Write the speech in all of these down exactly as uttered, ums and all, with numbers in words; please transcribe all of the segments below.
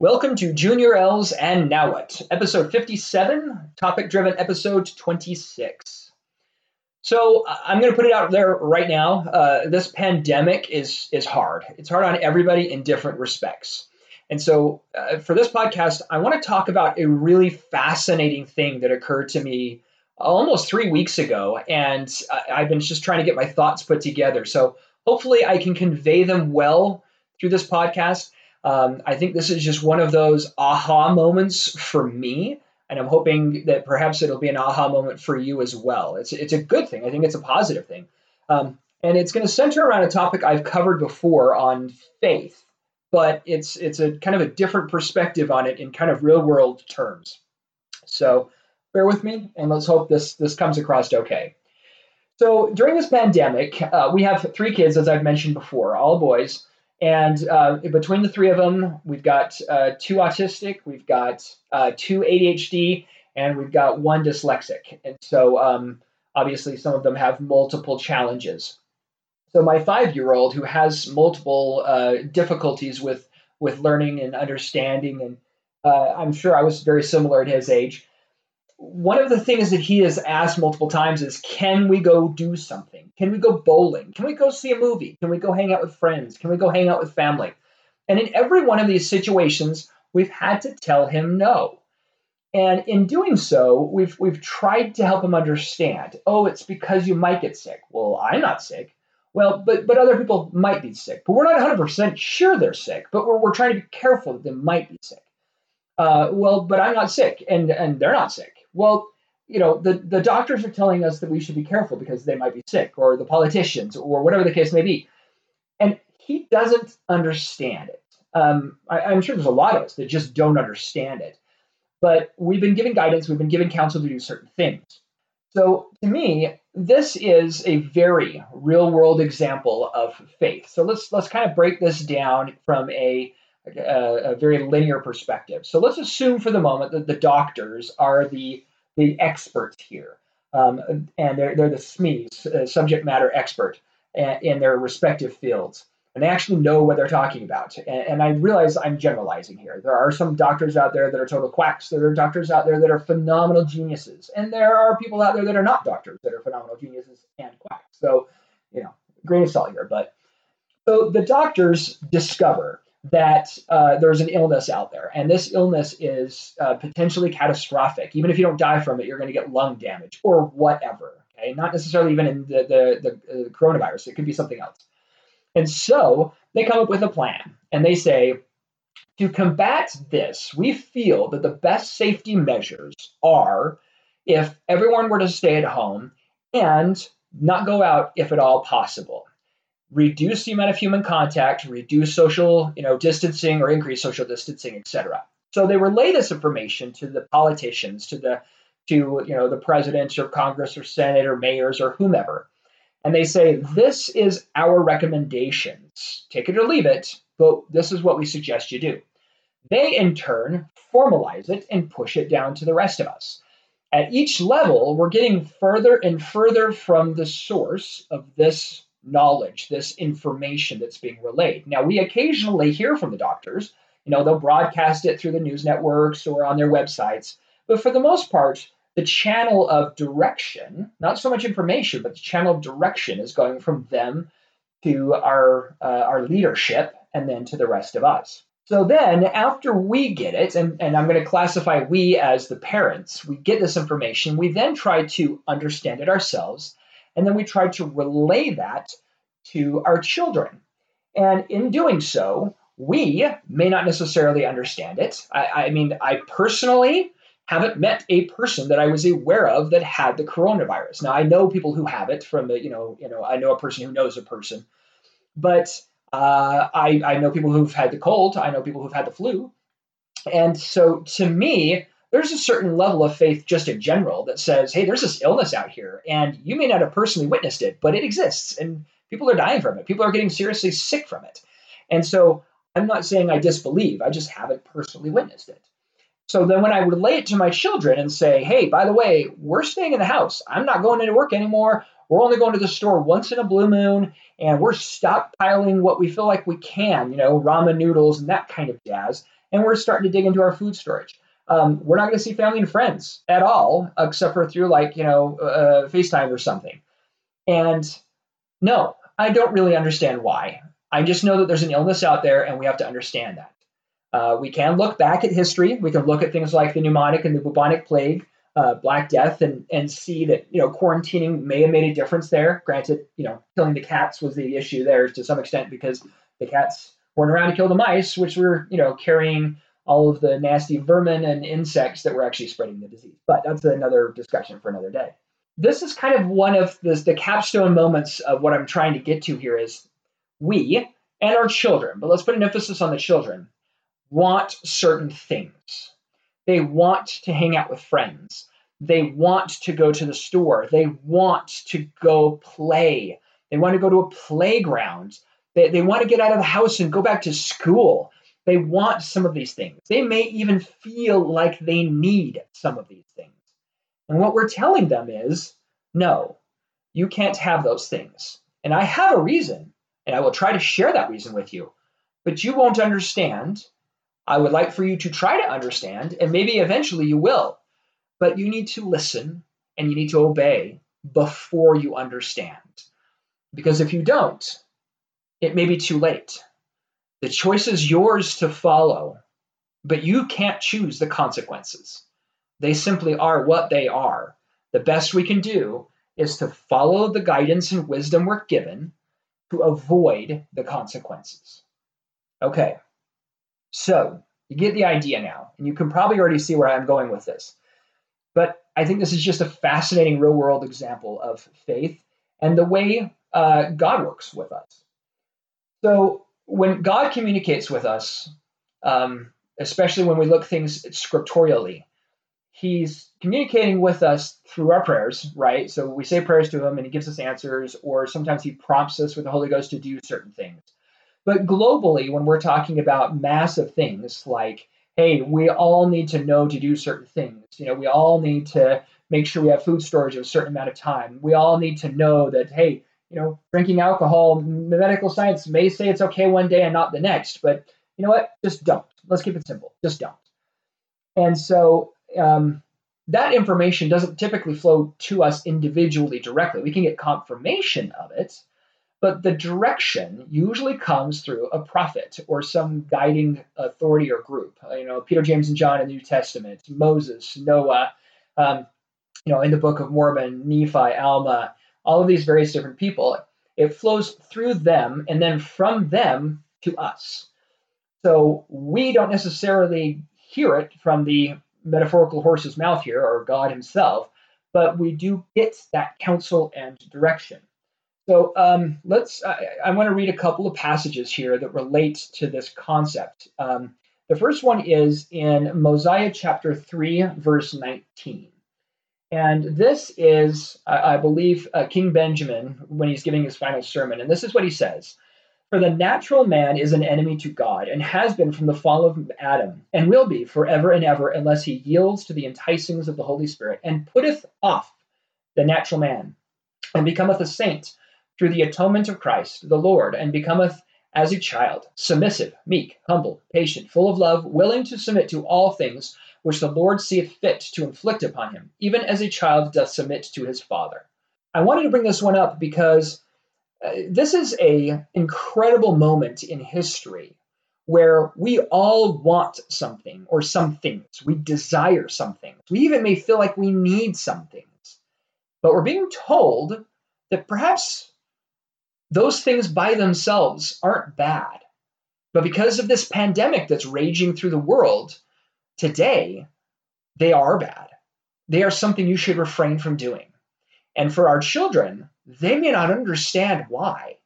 Welcome to Junior L's and Now What, episode fifty-seven, topic-driven episode twenty-six. So I'm going to put it out there right now. Uh, this pandemic is is hard. It's hard on everybody in different respects. And so uh, for this podcast, I want to talk about a really fascinating thing that occurred to me almost three weeks ago. And I've been just trying to get my thoughts put together. So hopefully I can convey them well through this podcast. Um, I think this is just one of those aha moments for me, and I'm hoping that perhaps it'll be an aha moment for you as well. It's it's a good thing. I think it's a positive thing. Um, and it's going to center around a topic I've covered before on faith, but it's it's a kind of a different perspective on it in kind of real world terms. So bear with me, and let's hope this this comes across okay. So during this pandemic, uh, we have three kids, as I've mentioned before, all boys. And uh, between the three of them, we've got uh, two autistic, we've got uh, two A D H D, and we've got one dyslexic. And so um, obviously some of them have multiple challenges. So my five-year-old, who has multiple uh, difficulties with, with learning and understanding, and uh, I'm sure I was very similar at his age, one of the things that he has asked multiple times is, can we go do something? Can we go bowling? Can we go see a movie? Can we go hang out with friends? Can we go hang out with family? And in every one of these situations, we've had to tell him no. And in doing so, we've we've tried to help him understand, oh, it's because you might get sick. Well, I'm not sick. Well, but but other people might be sick. But we're not one hundred percent sure they're sick, but we're, we're trying to be careful that they might be sick. Uh, well, but I'm not sick, and, and they're not sick. Well, you know, the, the doctors are telling us that we should be careful because they might be sick, or the politicians, or whatever the case may be. And he doesn't understand it. Um, I, I'm sure there's a lot of us that just don't understand it. But we've been given guidance. We've been given counsel to do certain things. So to me, this is a very real-world example of faith. So let's let's kind of break this down from a A, a very linear perspective. So let's assume for the moment that the doctors are the the experts here, um, and they're they're the S M Es, uh, subject matter expert, a, in their respective fields, and they actually know what they're talking about. And, and I realize I'm generalizing here. There are some doctors out there that are total quacks. There are doctors out there that are phenomenal geniuses, and there are people out there that are not doctors that are phenomenal geniuses and quacks. So, you know, grain of salt here. But so the doctors discover that uh, there's an illness out there. And this illness is uh, potentially catastrophic. Even if you don't die from it, you're going to get lung damage or whatever. Okay? Not necessarily even in the, the, the, the coronavirus. It could be something else. And so they come up with a plan. And they say, to combat this, we feel that the best safety measures are if everyone were to stay at home and not go out if at all possible. Reduce the amount of human contact, reduce social, you know, distancing or increase social distancing, et cetera. So they relay this information to the politicians, to the, to you know, the president or Congress or Senate or mayors or whomever, and they say, "This is our recommendations. Take it or leave it, but this is what we suggest you do." They in turn formalize it and push it down to the rest of us. At each level, we're getting further and further from the source of this knowledge, this information that's being relayed. Now, we occasionally hear from the doctors. You know, they'll broadcast it through the news networks or on their websites. But for the most part, the channel of direction, not so much information, but the channel of direction is going from them to our uh, our leadership and then to the rest of us. So then after we get it, and, and I'm going to classify we as the parents, we get this information, we then try to understand it ourselves. And then we try to relay that to our children. And in doing so, we may not necessarily understand it. I, I mean, I personally haven't met a person that I was aware of that had the coronavirus. Now, I know people who have it from the, you know, you know, I know a person who knows a person. But uh, I, I know people who've had the cold. I know people who've had the flu. And so to me, there's a certain level of faith just in general that says, hey, there's this illness out here, and you may not have personally witnessed it, but it exists, and people are dying from it. People are getting seriously sick from it. And so I'm not saying I disbelieve. I just haven't personally witnessed it. So then when I relate it to my children and say, hey, by the way, we're staying in the house. I'm not going into work anymore. We're only going to the store once in a blue moon, and we're stockpiling what we feel like we can, you know, ramen noodles and that kind of jazz. And we're starting to dig into our food storage. Um, we're not going to see family and friends at all, except for through like, you know, uh, FaceTime or something. And no, I don't really understand why. I just know that there's an illness out there and we have to understand that. Uh, we can look back at history. We can look at things like the pneumonic and the bubonic plague, uh, Black Death, and and see that, you know, quarantining may have made a difference there. Granted, you know, killing the cats was the issue there to some extent because the cats weren't around to kill the mice, which were, you know, carrying all of the nasty vermin and insects that were actually spreading the disease. But that's another discussion for another day. This is kind of one of the, the capstone moments of what I'm trying to get to here is we and our children, but let's put an emphasis on the children, want certain things. They want to hang out with friends. They want to go to the store. They want to go play. They want to go to a playground. They, they want to get out of the house and go back to school. They want some of these things. They may even feel like they need some of these things. And what we're telling them is, no, you can't have those things. And I have a reason, and I will try to share that reason with you, but you won't understand. I would like for you to try to understand, and maybe eventually you will, but you need to listen and you need to obey before you understand. Because if you don't, it may be too late. The choice is yours to follow, but you can't choose the consequences. They simply are what they are. The best we can do is to follow the guidance and wisdom we're given to avoid the consequences. Okay, so you get the idea now, and you can probably already see where I'm going with this. But I think this is just a fascinating real-world example of faith and the way uh, God works with us. So when God communicates with us, um, especially when we look things scripturally, he's communicating with us through our prayers, right? So we say prayers to him and he gives us answers, or sometimes he prompts us with the Holy Ghost to do certain things. But globally, when we're talking about massive things like, hey, we all need to know to do certain things. You know, we all need to make sure we have food storage of a certain amount of time. We all need to know that, hey, you know, drinking alcohol, medical science may say it's okay one day and not the next, but you know what? Just don't. Let's keep it simple. Just don't. And so um, that information doesn't typically flow to us individually directly. We can get confirmation of it, but the direction usually comes through a prophet or some guiding authority or group. You know, Peter, James, and John in the New Testament, Moses, Noah, um, you know, in the Book of Mormon, Nephi, Alma, all of these various different people, it flows through them and then from them to us. So we don't necessarily hear it from the metaphorical horse's mouth here or God himself, but we do get that counsel and direction. So um, let's, I, I want to read a couple of passages here that relate to this concept. Um, the first one is in Mosiah chapter three, verse nineteen. And this is, I believe, uh, King Benjamin when he's giving his final sermon. And this is what he says. For the natural man is an enemy to God and has been from the fall of Adam and will be forever and ever unless he yields to the enticings of the Holy Spirit and putteth off the natural man and becometh a saint through the atonement of Christ, the Lord, and becometh as a child, submissive, meek, humble, patient, full of love, willing to submit to all things which the Lord seeth fit to inflict upon him, even as a child doth submit to his father. I wanted to bring this one up because uh, this is an incredible moment in history where we all want something or some things. We desire something. We even may feel like we need some things. But we're being told that perhaps those things by themselves aren't bad. But because of this pandemic that's raging through the world, today, they are bad. They are something you should refrain from doing. And for our children, they may not understand why.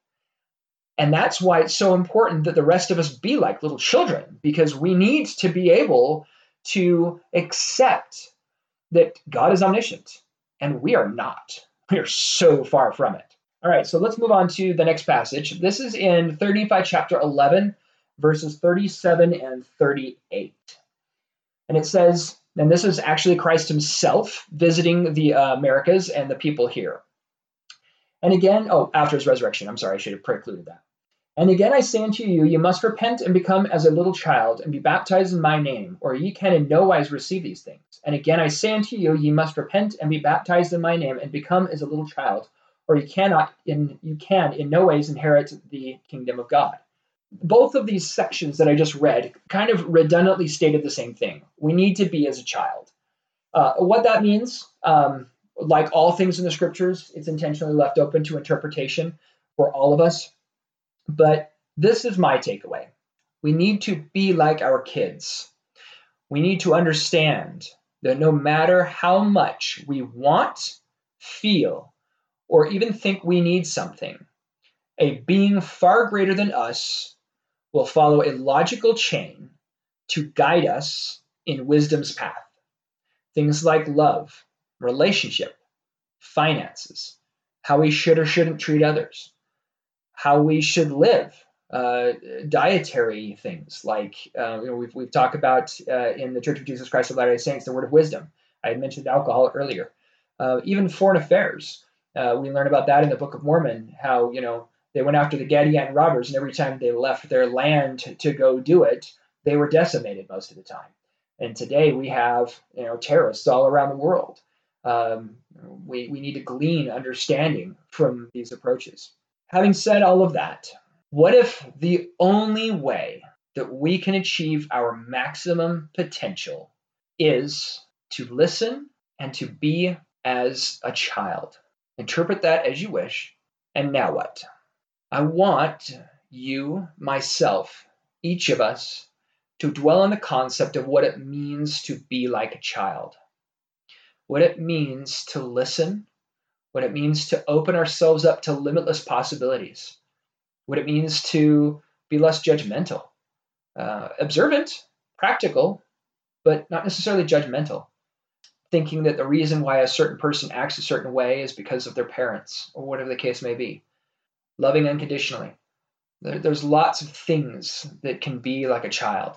And that's why it's so important that the rest of us be like little children, because we need to be able to accept that God is omniscient, and we are not. We are so far from it. All right, so let's move on to the next passage. This is in Nephi chapter eleven, verses thirty-seven and thirty-eight. And it says, and this is actually Christ himself visiting the uh, Americas and the people here. And again, oh, after his resurrection, I'm sorry, I should have precluded that. And again I say unto you, you must repent and become as a little child, and be baptized in my name, or ye can in no wise receive these things. And again I say unto you, ye must repent and be baptized in my name, and become as a little child, or ye cannot in you can in no ways inherit the kingdom of God. Both of these sections that I just read kind of redundantly stated the same thing. We need to be as a child. Uh, what that means, um, like all things in the scriptures, it's intentionally left open to interpretation for all of us. But this is my takeaway. We need to be like our kids. We need to understand that no matter how much we want, feel, or even think we need something, a being far greater than us will follow a logical chain to guide us in wisdom's path. Things like love, relationship, finances, how we should or shouldn't treat others, how we should live, uh, dietary things like uh, you know, we've, we've talked about uh, in the Church of Jesus Christ of Latter-day Saints, the word of wisdom. I had mentioned alcohol earlier. Uh, even foreign affairs. Uh, we learn about that in the Book of Mormon, how, you know, they went after the Gadiang robbers, and every time they left their land to go do it, they were decimated most of the time. And today we have, you know, terrorists all around the world. Um, we, we need to glean understanding from these approaches. Having said all of that, what if the only way that we can achieve our maximum potential is to listen and to be as a child? Interpret that as you wish. And now what? I want you, myself, each of us, to dwell on the concept of what it means to be like a child, what it means to listen, what it means to open ourselves up to limitless possibilities, what it means to be less judgmental, uh, observant, practical, but not necessarily judgmental, thinking that the reason why a certain person acts a certain way is because of their parents or whatever the case may be, loving unconditionally. There, there's lots of things that can be like a child.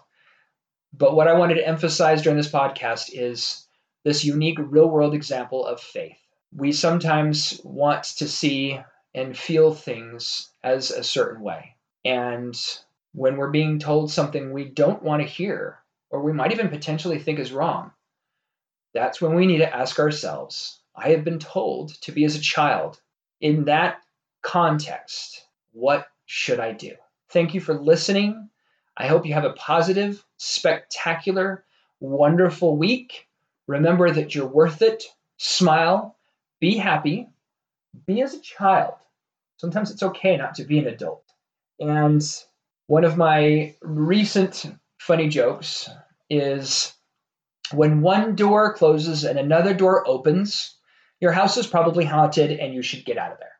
But what I wanted to emphasize during this podcast is this unique real-world example of faith. We sometimes want to see and feel things as a certain way. And when we're being told something we don't want to hear, or we might even potentially think is wrong, that's when we need to ask ourselves, I have been told to be as a child. In that context, what should I do? Thank you for listening. I hope you have a positive, spectacular, wonderful week. Remember that you're worth it. Smile. Be happy, be as a child. Sometimes it's okay not to be an adult. And one of my recent funny jokes is when one door closes and another door opens, your house is probably haunted and you should get out of there.